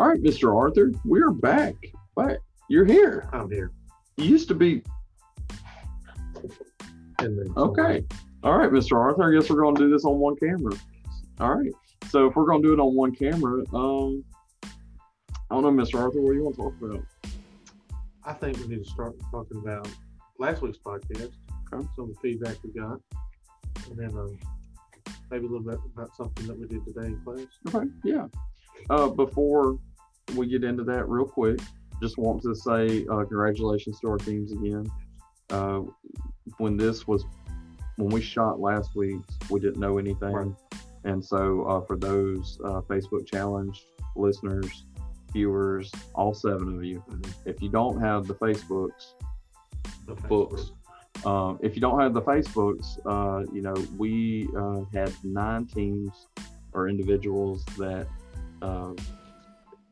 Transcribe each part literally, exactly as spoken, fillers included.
All right, Mister Arthur, we're back. But you're here. I'm here. You used to be. Okay. All right, Mister Arthur, I guess we're going to do this on one camera. All right. So if we're going to do it on one camera, um, I don't know, Mister Arthur, what do you want to talk about? I think we need to start talking about last week's podcast, okay. Some of the feedback we got, and then um, maybe a little bit about something that we did today in class. Okay, yeah. Uh, before we get into that real quick, just want to say uh, congratulations to our teams again. Uh, when this was, when we shot last week, we didn't know anything. Right. And so uh, for those uh, Facebook challenge listeners, viewers, all seven of you, mm-hmm. if you don't have the Facebooks, the Facebook. books, um, if you don't have the Facebooks, uh, you know, we uh, had nine teams or individuals that uh,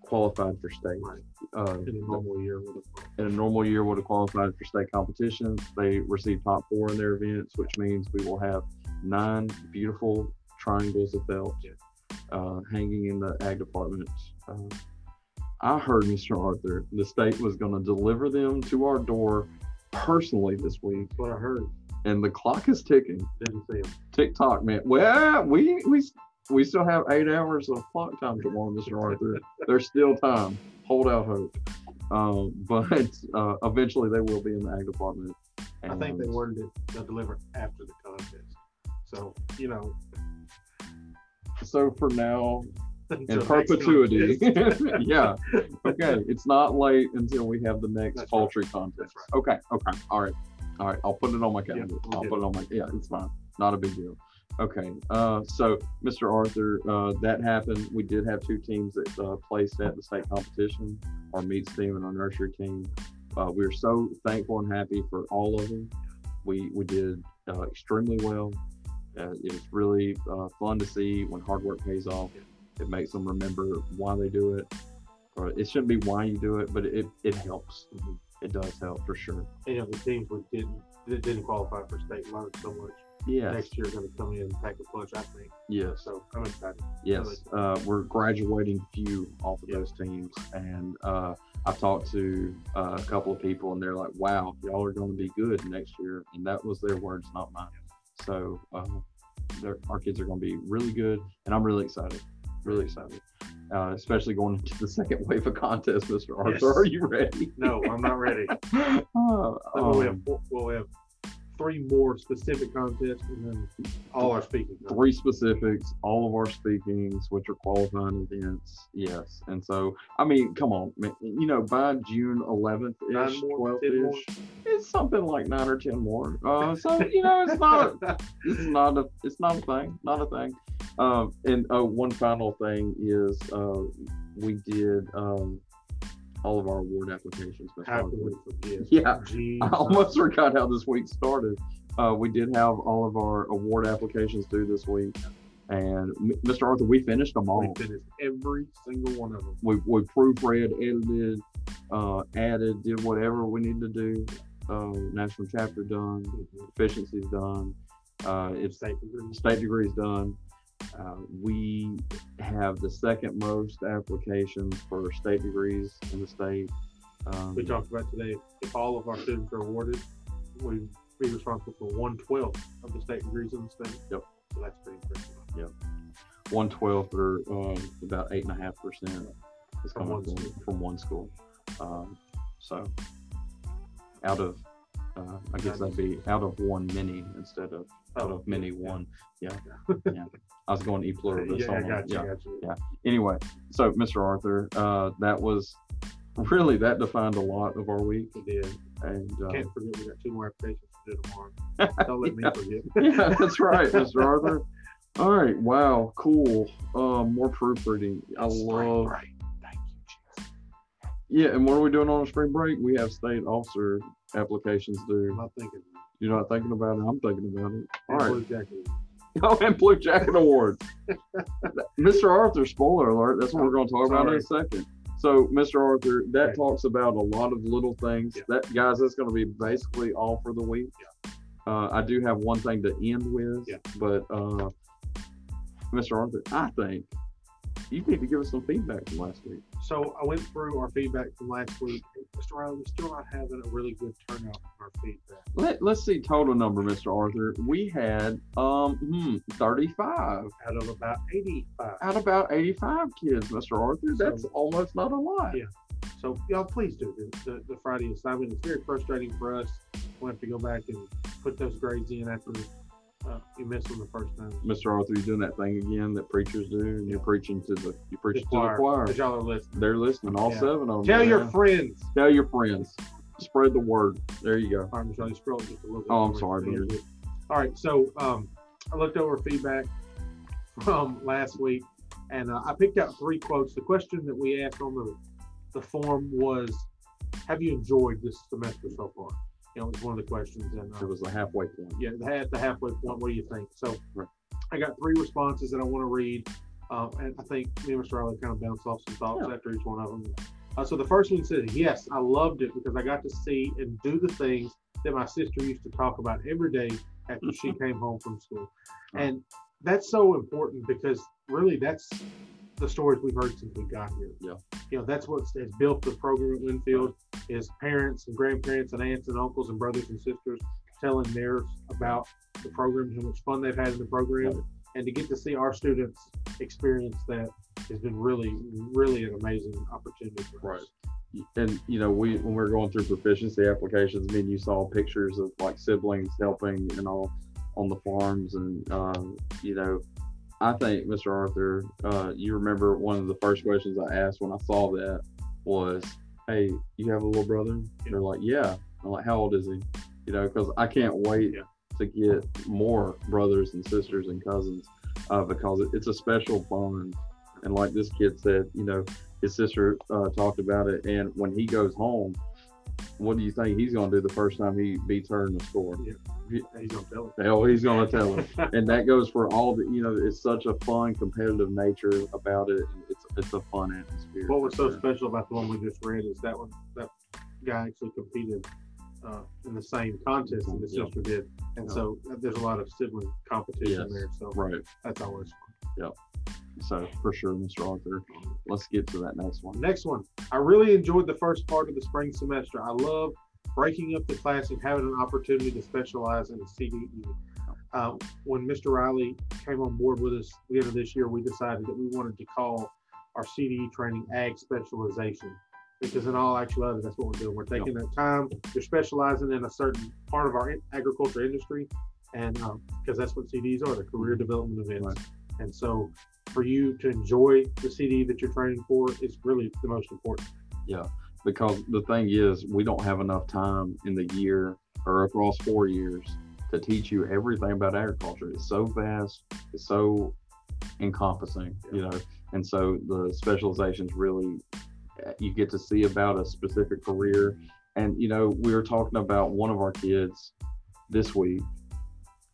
qualified for state. Right. Uh, in a normal year would have, in a normal year would have qualified for state competitions. They received top four in their events, which means we will have nine beautiful triangles of felt yeah. uh, hanging in the ag department. Uh, I heard Mister Arthur, the state was going to deliver them to our door personally this week. That's what I heard. And the clock is ticking. Didn't see them. TikTok, man. Well, we we we still have eight hours of clock time tomorrow, Mister Arthur. There's still time. Hold out hope. Um, but uh, eventually they will be in the ag department. And I think they worded it, they'll deliver after the contest. So, you know. So for now, in perpetuity. Yeah. Okay. It's not late until we have the next That's poultry right. contest. Right. Okay. Okay. All right. All right. I'll put it on my calendar. Yeah, I'll put it on my, yeah, it's fine. Not a big deal. Okay. Uh, so Mister Arthur, uh, that happened. We did have two teams that uh, placed at the state competition, our meats team and our nursery team. Uh, we were so thankful and happy for all of them. We, we did uh, extremely well. Uh, it was really uh, fun to see when hard work pays off. It makes them remember why they do it. Or it shouldn't be why you do it, but it, it helps. Mm-hmm. It does help for sure. And, you know, the teams that didn't, that didn't qualify for state learned so much. Yes. Next year, going to come in and pack a punch, I think. Yes. So I'm excited. Yes. Uh, we're graduating few off of yeah. those teams. And uh, I've talked to uh, a couple of people, and they're like, wow, y'all are going to be good next year. And that was their words, not mine. So uh, our kids are going to be really good, and I'm really excited. Really excited, uh, especially going into the second wave of contest, Mister Arthur. Yes. Are you ready? No, I'm not ready. uh, so um, we'll, have four, we'll have three more specific contests, and then all our speaking. Contests. Three specifics, all of our speakings, which are qualifying events. Yes, and so I mean, come on, man, you know, by June eleventh ish, twelfth ish, it's something like nine or ten more. Uh, so you know, it's not, a, it's not a, it's not a thing, not a thing. Um, and uh, one final thing is uh, we did um, all of our award applications. How could we forget? Yeah, Jeez. I almost forgot how this week started. Uh, we did have all of our award applications due this week. And Mister Arthur, we finished them all. We finished every single one of them. We, we proofread, edited, uh, added, did whatever we needed to do. Uh, national chapter done, mm-hmm. efficiency's done, uh, it's state degree. State degree's done. Uh, we have the second most applications for state degrees in the state. Um, we talked about today, if all of our students are awarded, we'd be responsible for one twelfth of the state degrees in the state. Yep. So that's pretty impressive. Yep. one twelfth or um, about eight point five percent is from coming one from, from one school. Um, so out of, uh, I guess that'd be out of one mini instead of out of many one. Yeah. Yeah. I was going e pluribus. Yeah, gotcha, yeah, gotcha. Yeah. Anyway, so Mister Arthur, uh, that was really, that defined a lot of our week. It did. And uh, can't forget we got two more applications to do tomorrow. Don't let yeah. me forget. Yeah, that's right, Mister Arthur. All right. Wow. Cool. Uh, more proofreading. I it's love. Break. Thank you, Jesus. Yeah. And what are we doing on a spring break? We have state officer applications due. I'm not thinking. You're not thinking about it. I'm thinking about it. All and right. Blue Jacket. Oh, and Blue Jacket Awards. Mister Arthur, spoiler alert. That's what we're going to talk Sorry. about in a second. So, Mister Arthur, that right. talks about a lot of little things. Yeah. That guys, that's going to be basically all for the week. Yeah. Uh, I do have one thing to end with, yeah. but uh, Mister Arthur, I think you need to give us some feedback from last week. So I went through our feedback from last week. Mister Riley, we're still not having a really good turnout from our feedback. Let, let's see total number, Mister Arthur. We had um hmm, thirty-five. Out of about eighty-five. Out of about eighty-five kids, Mister Arthur. That's so, almost not a lot. Yeah. So, y'all, please do this, the, the Friday assignment. It's very frustrating for us. We'll have to go back and put those grades in after uh, you miss them the first time. Mister Arthur, you're doing that thing again that preachers do, and you're preaching to the you preach the choir. To the choir. Because y'all are listening. They're listening, all yeah. seven of them. Tell your friends. Tell your friends. Spread the word. There you go. All right, Mister Scroll just a little bit. Oh, I'm sorry, man. All right, so um, I looked over feedback from last week, and uh, I picked out three quotes. The question that we asked on the The form was, have you enjoyed this semester so far? You know, it was one of the questions. And uh, it was a halfway point. Yeah, at the halfway point, what do you think? So right. I got three responses that I want to read. Uh, and I think me and Mister Riley kind of bounced off some thoughts yeah. after each one of them. Uh, so the first one said, yes, I loved it because I got to see and do the things that my sister used to talk about every day after she came home from school. Right. And that's so important because really that's the stories we've heard since we got here. Yeah. You know, that's what has built the program at Winfield is parents and grandparents and aunts and uncles and brothers and sisters telling theirs about the program, how much fun they've had in the program. Yeah. And to get to see our students experience that has been really, really an amazing opportunity for us. Right. And, you know, we when we were going through proficiency applications, me and you saw pictures of like siblings helping and all on the farms and, um, you know, I think, Mister Arthur, uh, you remember one of the first questions I asked when I saw that was, hey, you have a little brother? Yeah. They're like, yeah. I'm like, how old is he? You know, because I can't wait yeah. to get more brothers and sisters and cousins uh, because it, it's a special bond. And like this kid said, you know, his sister uh, talked about it. And when he goes home, what do you think he's going to do the first time he beats her in the score? Yeah. He's going to tell him. Hell, he's going to tell him. And that goes for all the, you know, it's such a fun, competitive nature about it. It's it's a fun atmosphere. What was so sure. special about the one we just read is that one, that guy actually competed uh, in the same contest that his yeah. sister did. And yeah. so there's a lot of sibling competition yes. there. So right. that's always fun. Yep. So, for sure, Mister Arthur, let's get to that next one. Next one. I really enjoyed the first part of the spring semester. I love breaking up the class and having an opportunity to specialize in the C D E. Uh, when Mister Riley came on board with us later this year, we decided that we wanted to call our C D E training Ag Specialization because in all actuality, that's what we're doing. We're taking that time. You're specializing in a certain part of our agriculture industry and because um, that's what C D Es are, the career development events. Right. And so for you to enjoy the C D that you're training for is really the most important. Yeah, because the thing is, we don't have enough time in the year or across four years to teach you everything about agriculture. It's so vast, it's so encompassing, yeah. you know, and so the specializations really, you get to see about a specific career. And, you know, we were talking about one of our kids this week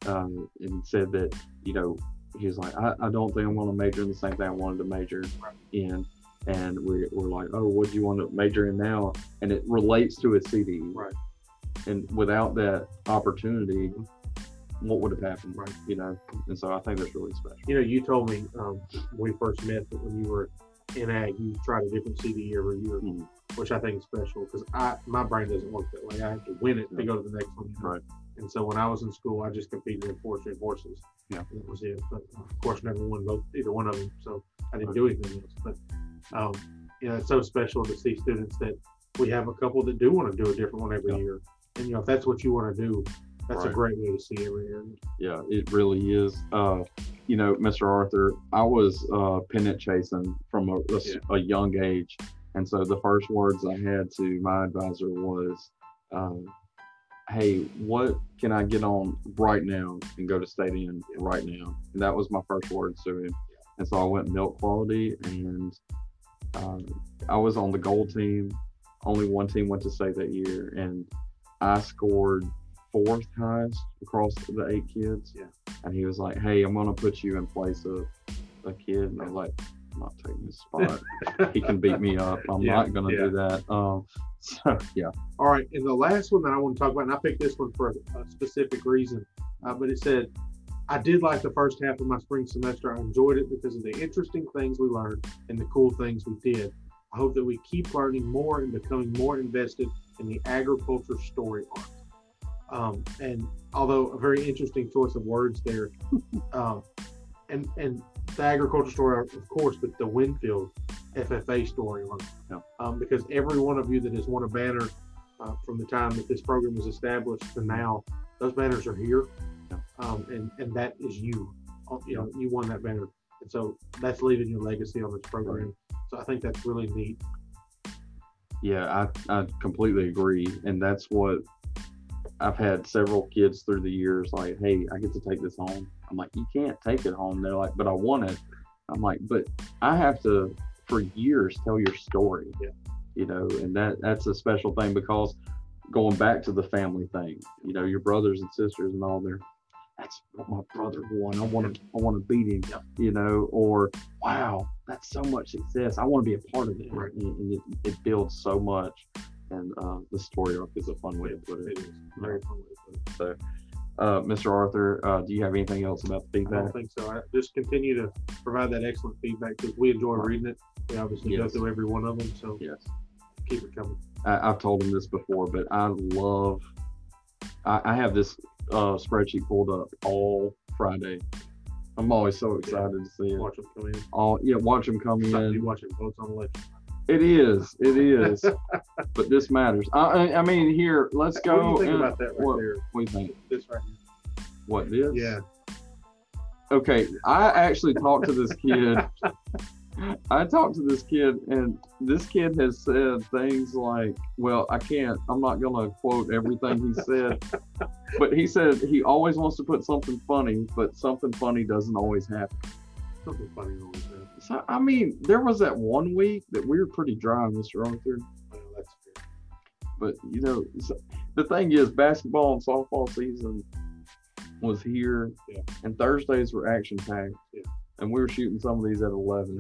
um, and said that, you know, he was like, I, I don't think I'm going to major in the same thing I wanted to major in. And we, we're like, oh, what do you want to major in now? And it relates to his C D. Right. And without that opportunity, what would have happened? Right. You know, and so I think that's really special. You know, you told me um, when we first met that when you were in ag, you tried a different C D every year, mm-hmm. which I think is special because I my brain doesn't work that way. I have to win it yeah. to go to the next one. Right. And so when I was in school, I just competed in forestry and horses. Yeah. And that was it. But of course, never won both, either one of them. So I didn't okay. do anything else. But, um, you know, it's so special to see students that we have a couple that do want to do a different one every yeah. year. And, you know, if that's what you want to do, that's right. a great way to see every year. Yeah, it really is. Uh, you know, Mister Arthur, I was uh, pennant chasing from a, a, yeah. a young age. And so the first words I had to my advisor was, um, hey, what can I get on right now and go to state in right now? And that was my first words to him. And so I went milk quality, and um, I was on the gold team. Only one team went to state that year, and I scored fourth highest across the eight kids. Yeah. And he was like, hey, I'm going to put you in place of a kid. And I was like, I'm not taking his spot. He can beat me up. I'm yeah, not going to yeah. do that. Um, so, yeah. All right. And the last one that I want to talk about, and I picked this one for a, a specific reason, uh, but it said, I did like the first half of my spring semester. I enjoyed it because of the interesting things we learned and the cool things we did. I hope that we keep learning more and becoming more invested in the agriculture story arc. Um, and although a very interesting choice of words there, um, and and the agriculture story arc, of course, but the Winfield F F A story arc, yeah. um, because every one of you that has won a banner uh, from the time that this program was established to now, those banners are here, yeah. um, and and that is you. You know, you won that banner, and so that's leaving your legacy on this program. Right. So I think that's really neat. Yeah, I, I completely agree. And that's what I've had several kids through the years like, hey, I get to take this home. I'm like, you can't take it home. They're like, but I want it. I'm like, but I have to, for years, tell your story. Yeah. You know, and that that's a special thing, because going back to the family thing, you know, your brothers and sisters and all their, that's what my brother won. I want to, I want to beat him, yeah. you know, or wow, that's so much success. I want to be a part of it. Right. And, and it, it builds so much. And uh, the story arc is a fun way to put it. It is. Very yeah. fun way to put it. So, uh, Mister Arthur, uh, do you have anything else about the feedback? I don't think so. I just continue to provide that excellent feedback, because we enjoy reading it. We obviously yes. go through every one of them. So yes. keep it coming. I, I've told him this before, but I love, I, I have this uh spreadsheet pulled up all Friday. I'm always so excited yeah. to see it. Watch them come in. All yeah, watch them come in. You watch it votes on election. It is, it is. But this matters. I, I mean, here, let's go. What do you think and, about that right what, there? What do you think? This right here. What this? Yeah. Okay, I actually talked to this kid. I talked to this kid, and this kid has said things like, well, I can't, I'm not going to quote everything he said, but he said he always wants to put something funny, but something funny doesn't always happen. Something funny always happens. So, I mean, there was that one week that we were pretty dry, Mister Arthur. Well, that's fair. But, you know, so, the thing is, basketball and softball season was here, yeah. and Thursdays were action-packed. Yeah. And we were shooting some of these at eleven.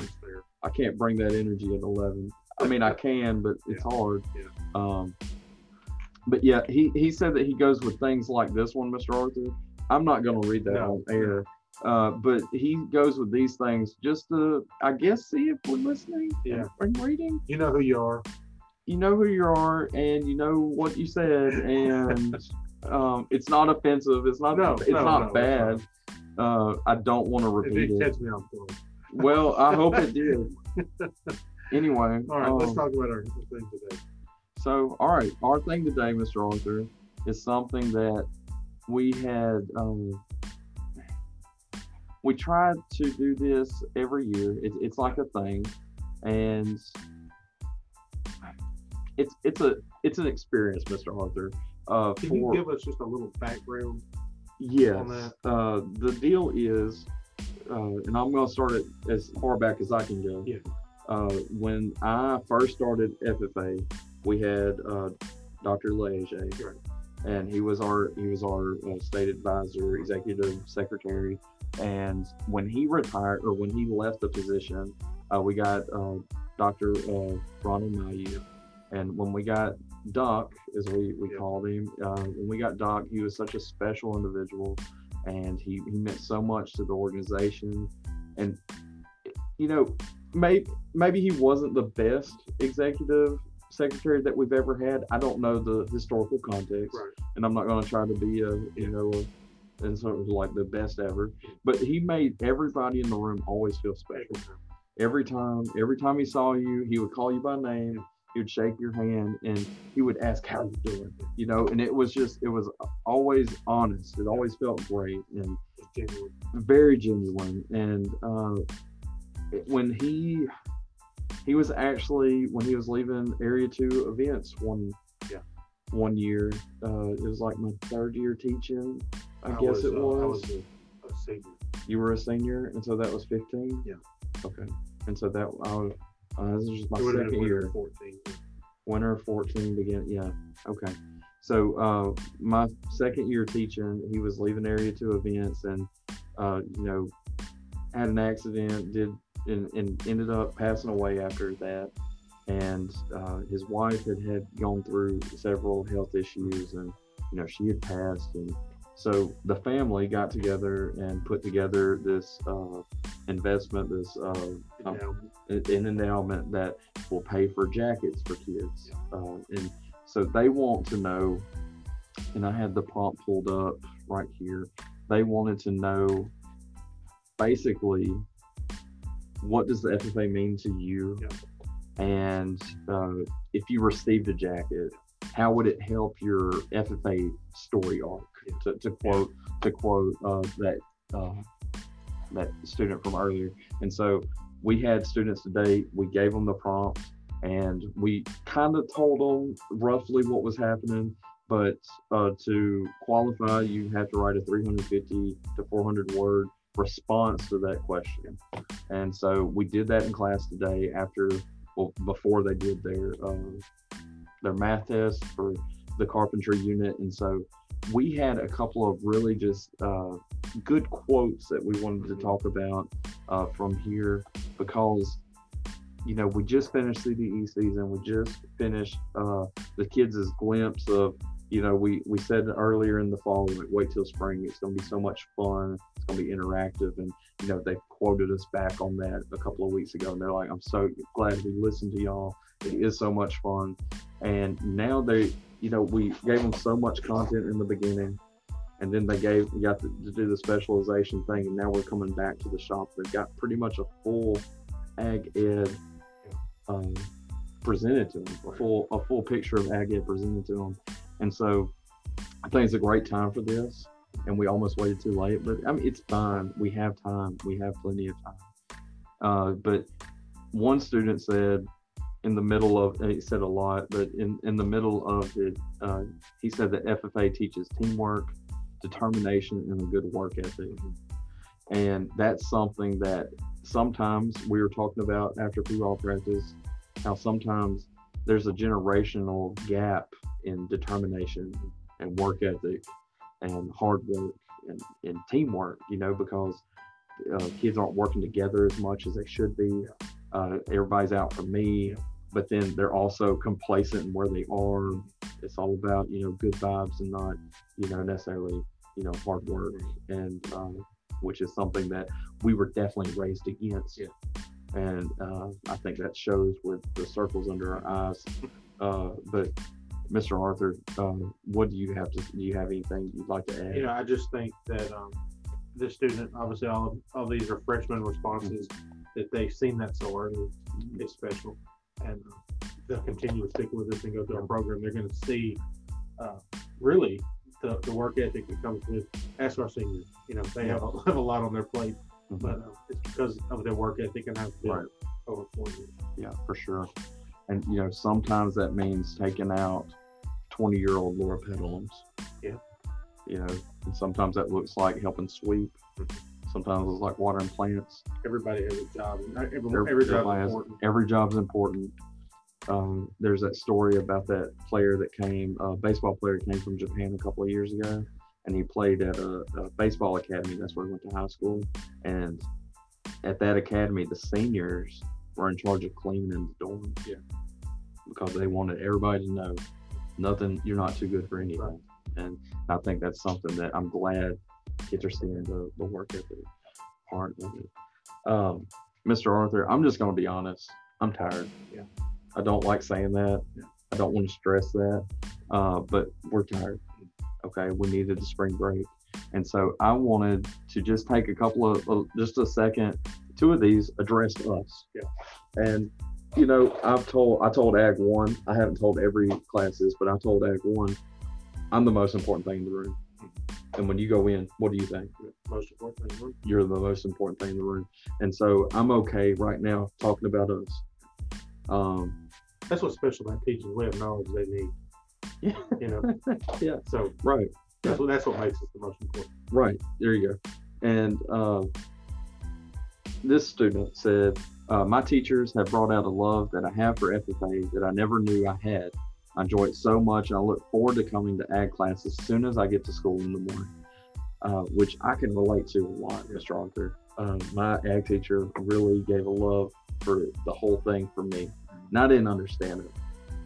I can't bring that energy at eleven. I mean, I can, but it's yeah. hard. Yeah. Um, but yeah, he, he said that he goes with things like this one, Mister Arthur. I'm not going to read that no. on air. Uh, but he goes with these things just to, I guess, see if we're listening yeah. and reading. You know who you are. You know who you are, and you know what you said. And um, it's not offensive. It's not, no, it's no, not no, bad. It's not. Uh, I don't want to repeat it. Catch me off guard. Well, I hope it did. Anyway. All right, um, let's talk about our thing today. So, all right, our thing today, Mister Arthur, is something that we had, um, we tried to do this every year. It, it's like a thing, and it's it's a it's an experience, Mister Arthur. Uh, Can for, you give us just a little background? Yes. Uh, the deal is, uh, and I'm going to start it as far back as I can go. Yeah. Uh, when I first started F F A, we had uh, Doctor Mayeux, right. and he was our he was our uh, state advisor, executive secretary. And when he retired, or when he left the position, uh, we got uh, Doctor Uh, Ronnie Mayeux. And when we got Doc, as we, we yeah. called him, uh, when we got Doc, he was such a special individual, and he, he meant so much to the organization. And, you know, maybe, maybe he wasn't the best executive secretary that we've ever had. I don't know the historical context, right. and I'm not going to try to be, a you yeah. know, a, and so it was like the best ever. But he made everybody in the room always feel special. Every time, every time he saw you, he would call you by name. Yeah. He would shake your hand, and he would ask how you doing, you know, and it was just, it was always honest. It always felt great and genuine. Very genuine. And uh, when he, he was actually, when he was leaving Area two events one, yeah. one year, uh, it was like my third year teaching, I, I guess was, it was. Uh, I was a, a senior. You were a senior, and so that was fifteen? Yeah. Okay. And so that, I was, Uh, this is just my second year. Winter of fourteen begin. Yeah. Okay. So uh, my second year teaching, he was leaving Area two events, and uh, you know, had an accident, did and, and ended up passing away after that. And uh, his wife had had gone through several health issues, and you know, she had passed, and so the family got together and put together this uh, investment, this uh, um, endowment. an endowment that will pay for jackets for kids. Yeah. Uh, and so they want to know, and I had the prompt pulled up right here. They wanted to know basically, what does the F F A mean to you? Yeah. And uh, if you received a jacket, how would it help your F F A story arc? Yeah. To, to quote, to quote uh, that uh, that student from earlier. And so we had students today. We gave them the prompt, and we kind of told them roughly what was happening. But uh, to qualify, you have to write a three hundred fifty to four hundred word response to that question. And so we did that in class today. After, well, before they did their uh, their math test for the carpentry unit. And so we had a couple of really just uh, good quotes that we wanted to talk about uh, from here, because, you know, we just finished C D E season. We just finished uh, the kids' glimpse of, you know, we, we said earlier in the fall, like, wait till spring. It's going to be so much fun. It's going to be interactive. And, you know, they quoted us back on that a couple of weeks ago. And they're like, I'm so glad we listened to y'all. It is so much fun. And now they, you know, we gave them so much content in the beginning. And then they gave, got to, to do the specialization thing. And now we're coming back to the shop. They've got pretty much a full Ag Ed um, presented to them, a full, a full picture of Ag Ed presented to them. And so I think it's a great time for this, and we almost waited too late, but I mean, it's fine. We have time. We have plenty of time. Uh, but one student said in the middle of, and he said a lot, but in, in the middle of it, uh, he said that F F A teaches teamwork, determination, and a good work ethic. And that's something that sometimes we were talking about after football practice, how sometimes there's a generational gap in determination and work ethic and hard work and, and teamwork, you know, because uh, kids aren't working together as much as they should be. Uh, everybody's out for me, but then they're also complacent in where they are. It's all about, you know, good vibes and not, you know, necessarily, you know, hard work. And, um, which is something that we were definitely raised against. Yeah. And uh, I think that shows with the circles under our eyes. Uh, but Mister Arthur, um, what do you have to, do you have anything you'd like to add? You know, I just think that um, the student, obviously all of, all these are freshman responses, mm-hmm. that they've seen that so early, mm-hmm. is special. And uh, they'll continue to stick with us and go through our program. They're gonna see uh, really The, the work ethic that comes with, ask our seniors, you know, they have a, have a lot on their plate, mm-hmm. but uh, it's because of their work ethic and how it's been right. over four years. Yeah, for sure. And, you know, sometimes that means taking out twenty-year-old Laura Petalums. Yeah. You know, and sometimes that looks like helping sweep. Mm-hmm. Sometimes it's like watering plants. Everybody has a job. Every, every, every job is important. Every job's important. Um, there's that story about that player that came, a uh, baseball player came from Japan a couple of years ago, and he played at a, a baseball academy. That's where he went to high school. And at that academy, the seniors were in charge of cleaning in the dorm. Yeah. Because they wanted everybody to know, nothing, you're not too good for anything. Right. And I think that's something that I'm glad kids are seeing, the, the work ethic part of it. Um, Mister Arthur, I'm just going to be honest. I'm tired. Yeah. I don't like saying that. Yeah. I don't want to stress that, uh, but we're tired. Okay, we needed the spring break. And so I wanted to just take a couple of, uh, just a second, two of these addressed us. Yeah. And, you know, I've told, I told Ag one, I haven't told every class this, but I told Ag one, I'm the most important thing in the room. And when you go in, what do you think? Most important thing in the room. You're the most important thing in the room. And so I'm okay right now talking about us. Um, That's what's special about teachers. We have knowledge they need. Yeah. You know? Yeah. So, right. That's, yeah. what, that's what makes us the most important. Right. There you go. And uh, this student said, uh, my teachers have brought out a love that I have for F F A that I never knew I had. I enjoy it so much, and I look forward to coming to ag class as soon as I get to school in the morning, uh, which I can relate to a lot, Mister Arthur. Um, my ag teacher really gave a love for the whole thing for me. And I didn't understand it,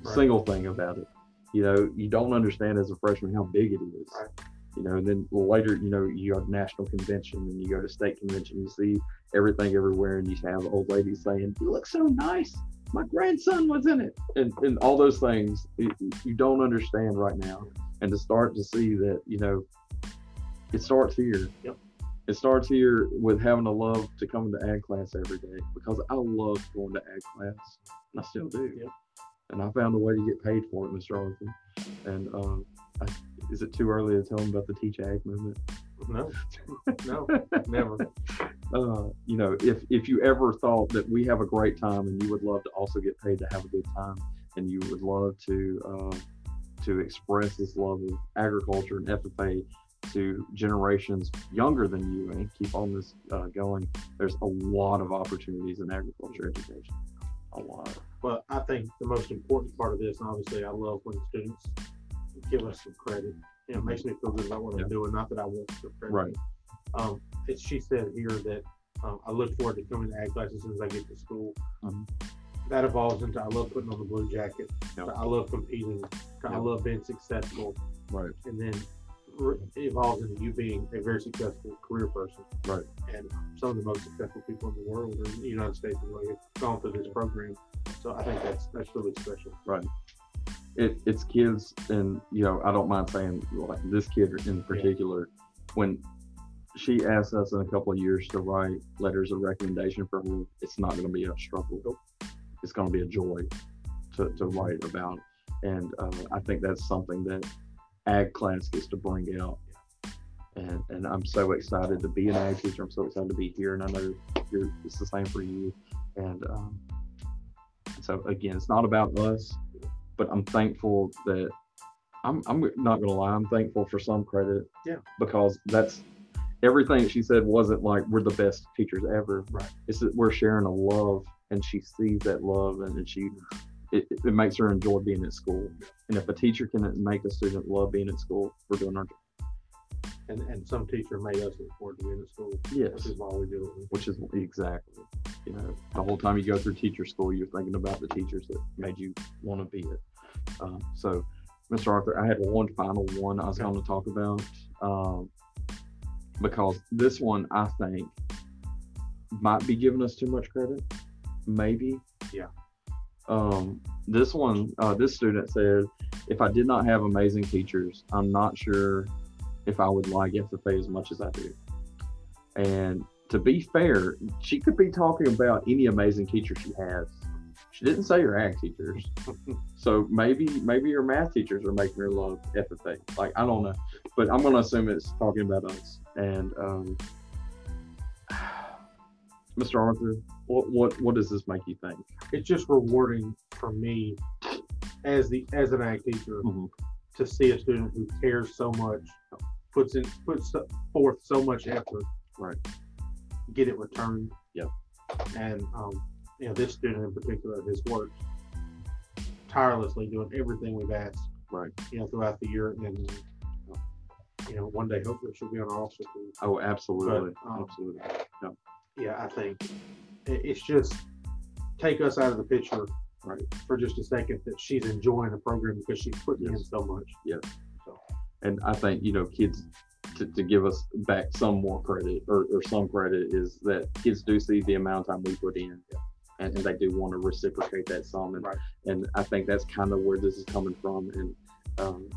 right. single thing about it. You know, you don't understand as a freshman how big it is. Right. you know, and then later, you know, you go to national convention and you go to state convention, you see everything everywhere, and you have old ladies saying, "You look so nice. My grandson was in it." And, and all those things you, you don't understand right now. And to start to see that, you know, it starts here. Yep. It starts here with having a love to come to ag class every day, because I love going to ag class. And I still do. Yep. And I found a way to get paid for it, Mister Arthur. And um, I, is it too early to tell him about the Teach Ag movement? No, no, never. Uh, you know, if, if you ever thought that we have a great time and you would love to also get paid to have a good time, and you would love to uh, to express this love of agriculture and F F A to generations younger than you, and keep on this uh, going, there's a lot of opportunities in agriculture education. A lot. But I think the most important part of this, and obviously I love when students give us some credit. You know, it makes me feel good about what I'm yeah. doing, not that I want to credit. Right. Um, it's, she said here that um, I look forward to coming to ag class as soon as I get to school. Mm-hmm. That evolves into I love putting on the blue jacket. Yep. I love competing. Yep. I love being successful. Right. And then it evolves into you being a very successful career person. Right. And some of the most successful people in the world or in the United States have gone through this program. So I think that's that's really special. Right. It, it's kids, and, you know, I don't mind saying, like, this kid in particular, yeah. when she asks us in a couple of years to write letters of recommendation for her, it's not going to be a struggle. It's going to be a joy to, to write about. And uh, I think that's something that ag class gets to bring out, and and I'm so excited to be an ag teacher. I'm so excited to be here, and I know you're, it's the same for you. And um, so again, it's not about us, but I'm thankful that I'm I'm not gonna lie, I'm thankful for some credit. Yeah, because that's everything she said wasn't like we're the best teachers ever. Right, it's that we're sharing a love, and she sees that love, and, and she. It, it makes her enjoy being at school. And if a teacher can make a student love being at school, we're doing our job. And, and some teacher made us look forward to being at school. Yes. Which is why we do it. Which is exactly. You know, the whole time you go through teacher school, you're thinking about the teachers that made you want to be it. Um, so, Mister Arthur, I had one final one I was okay. going to talk about. Um, because this one, I think, might be giving us too much credit. Maybe. Yeah. Um, this one, uh, this student said, if I did not have amazing teachers, I'm not sure if I would like F F A as much as I do. And to be fair, she could be talking about any amazing teacher she has. She didn't say her ag teachers. So maybe, maybe her math teachers are making her love F F A. Like, I don't know, but I'm going to assume it's talking about us. And, um, Mister Arthur, what, what what does this make you think? It's just rewarding for me as the as an ag teacher mm-hmm. to see a student who cares so much, puts in puts forth so much effort, right? Get it returned. Yep. And um, you know, this student in particular has worked tirelessly doing everything we've asked, right? You know, throughout the year, and you know, one day hopefully she'll be on our officer team. Oh, absolutely, but, um, absolutely. Yep. Yeah, I think it's just take us out of the picture, right, for just a second, that she's enjoying the program because she's putting yes. in so much. Yeah. So. And I think, you know, kids, to, to give us back some more credit or, or some credit, is that kids do see the amount of time we put in, yeah. and, and they do want to reciprocate that some. And, right. and I think that's kind of where this is coming from. And um,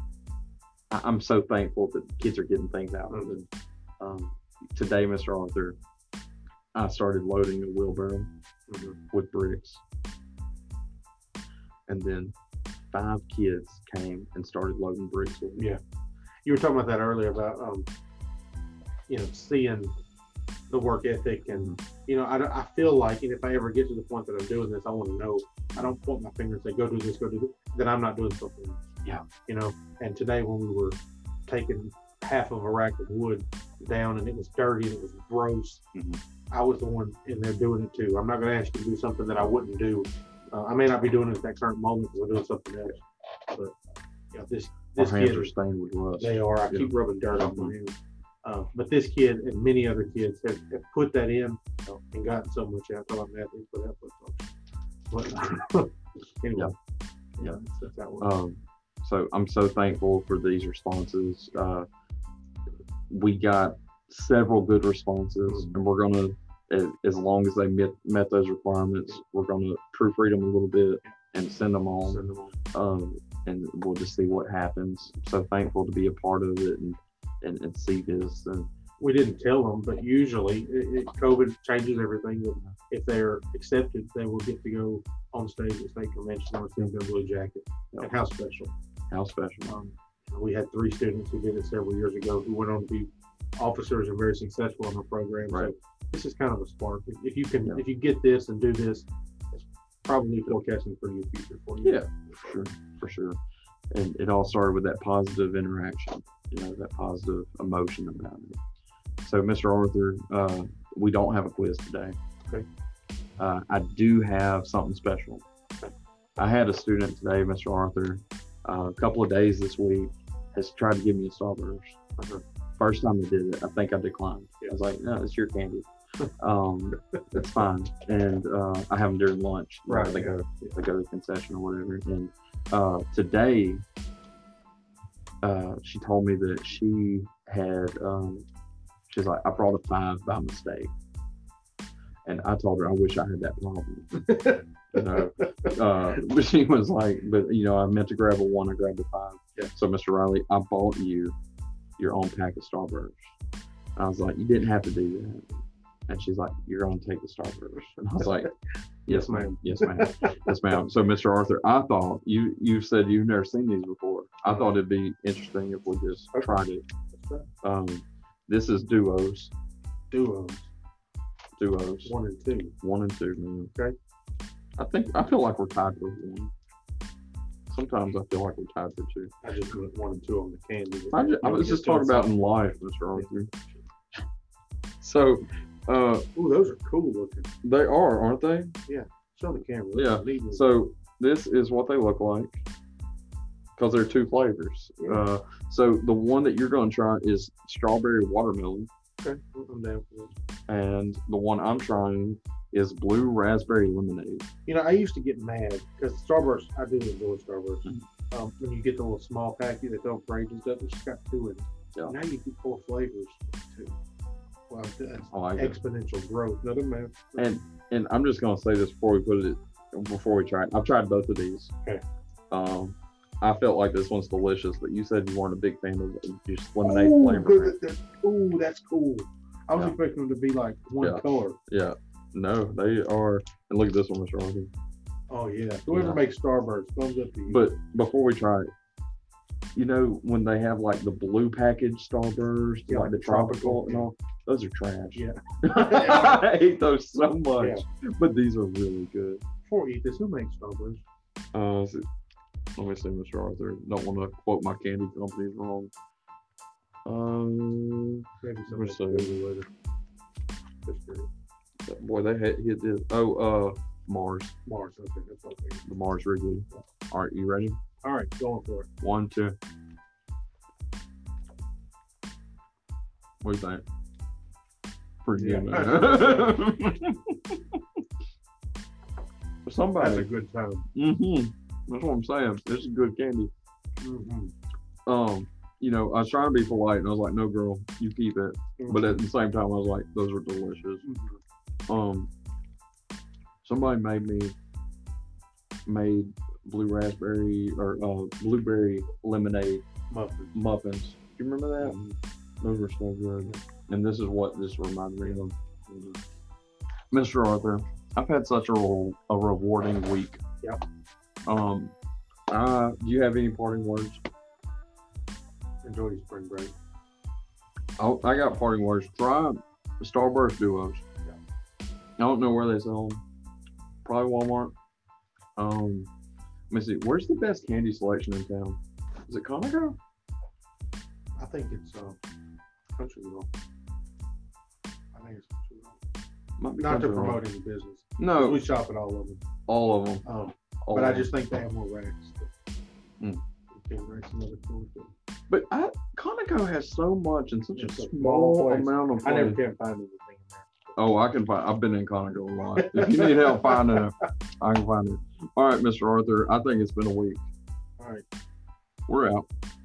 I, I'm so thankful that kids are getting things out of it. Um, today, Mister Arthur, I started loading a wheelbarrow mm-hmm. with bricks, and then five kids came and started loading bricks with me. Yeah, you were talking about that earlier about um, you know, seeing the work ethic, and mm-hmm. you know, I, I feel like, and if I ever get to the point that I'm doing this, I want to know. I don't point my finger and say, "Go do this, go do this," that I'm not doing something else. Yeah, you know. And today when we were taking half of a rack of wood down, and it was dirty and it was gross. Mm-hmm. I was the one in there doing it too. I'm not going to ask you to do something that I wouldn't do. Uh, I may not be doing it at that current moment because I'm doing something else. But you know, this this kid, are stained with rust. They are. I yeah. keep rubbing dirt mm-hmm. on my hands. Uh, but this kid and many other kids have, have put that in uh, and gotten so much out. I feel like that they put that but anyway, yeah, yeah. yeah that's that one. Um, so I'm so thankful for these responses. Uh, we got several good responses, and we're going to, as, as long as they met, met those requirements, we're going to proofread them a little bit and send them on, um, and we'll just see what happens. So thankful to be a part of it and, and, and see this. And we didn't tell them, but usually it, it, COVID changes everything. If they're accepted, they will get to go on stage at state convention or send them a blue jacket. Yep. And how special. How special. Um, we had three students who did it several years ago who went on to be officers and very successful in our program. Right. So this is kind of a spark. If, if you can, yeah. if you get this and do this, it's probably forecasting for your future for you. Yeah, for sure, for sure. And it all started with that positive interaction, you know, that positive emotion about it. So, Mister Arthur, uh, we don't have a quiz today. Okay. Uh, I do have something special. I had a student today, Mister Arthur, uh, a couple of days this week, has tried to give me a Starburst. Uh-huh. First time I did it, I think I declined. Yeah. I was like, no, it's your candy. Um, that's fine. And uh, I have them during lunch. Right. They go, they go to the concession or whatever. And uh, today, uh, she told me that she had, um, she's like, I brought a five by mistake. And I told her, I wish I had that problem. You know, uh, but she was like, but you know, I meant to grab a one, I grabbed a five. Yeah. So, Mister Riley, I bought you your own pack of Starburst. I was like, you didn't have to do that. And she's like, you're going to take the Starburst. And I was like, yes, ma'am. Yes, ma'am. Yes, ma'am. So, Mister Arthur, I thought you, you said you've never seen these before. I thought it'd be interesting if we just okay. tried it. Um, this is Duos. Duos. Duos. One and two. One and two, man. Okay. I think, I feel like we're tied for one. Sometimes I feel like we're tied for two. I just put one and two on the candy. I, just, I was just talking about in life, Mister Arthur. So, uh, oh, those are cool looking. They are, aren't they? Yeah. Show the camera. Yeah. Leading. So this is what they look like because they're two flavors. Yeah. Uh, so the one that you're going to try is strawberry watermelon. Okay. I'm down for this. And the one I'm trying is blue raspberry lemonade. You know, I used to get mad because Starburst, I do enjoy Starburst. Mm-hmm. Um, when you get the little small packet that don't break and stuff, it's just got two in it. Yeah. Now you get four flavors too. Wow, that's I like exponential it. growth. Another man. And and I'm just gonna say this before we put it before we try it. I've tried both of these. Okay. Um, I felt like this one's delicious, but you said you weren't a big fan of just lemonade ooh, flavor. That, that, ooh, that's cool. I was yeah. expecting them to be like one yeah. color. Yeah. No, they are. And look at this one, Mister Arthur. Oh yeah. Whoever yeah. makes Starburst, thumbs up to you. But before we try it, you know when they have like the blue package Starburst, yeah, like the tropical, tropical and all, those are trash. Yeah, I hate those so much. Yeah. But these are really good. Before we eat this, who makes Starburst? Uh, so, let me see, Mister Arthur. Don't want to quote my candy companies wrong. Um, maybe something later. Boy, they hit, hit this. Oh, uh, Mars. Mars. Okay, that's okay. The Mars Wrigley. All right, you ready? All right, going for it. One, two. What do you think? Pretty yeah. good. Somebody. That's a good time. Mm-hmm. That's what I'm saying. This is good candy. Mm-hmm. Um, you know, I was trying to be polite, and I was like, "No, girl, you keep it." Mm-hmm. But at the same time, I was like, "Those are delicious." Mm-hmm. Um, somebody made me made. blue raspberry or uh, blueberry lemonade muffins. muffins. Do you remember that? Mm-hmm. Those were so good. And this is what this reminded me of. Mm-hmm. Mister Arthur, I've had such a, re- a rewarding week. Yeah. Um, uh, do you have any parting words? Enjoy your spring break. Oh, I got parting words. Try Starburst Duos. Yeah. I don't know where they sell them. Probably Walmart. Um, Let me see. Where's the best candy selection in town? Is it Conoco? I think it's uh, Country Roll. I think it's Country Roll. Not to promote any business. No, we shop at all of them. All of them. Um, all but of I just them. think they have more racks. Mm. Racks another cool thing. But I, Conoco has so much and such it's a small place. amount of. Place. I never can find anything in there. Oh, I can find. I've been in Conoco a lot. If you need help finding it, I can find it. All right, Mister Arthur. I think it's been a week. All right. We're out.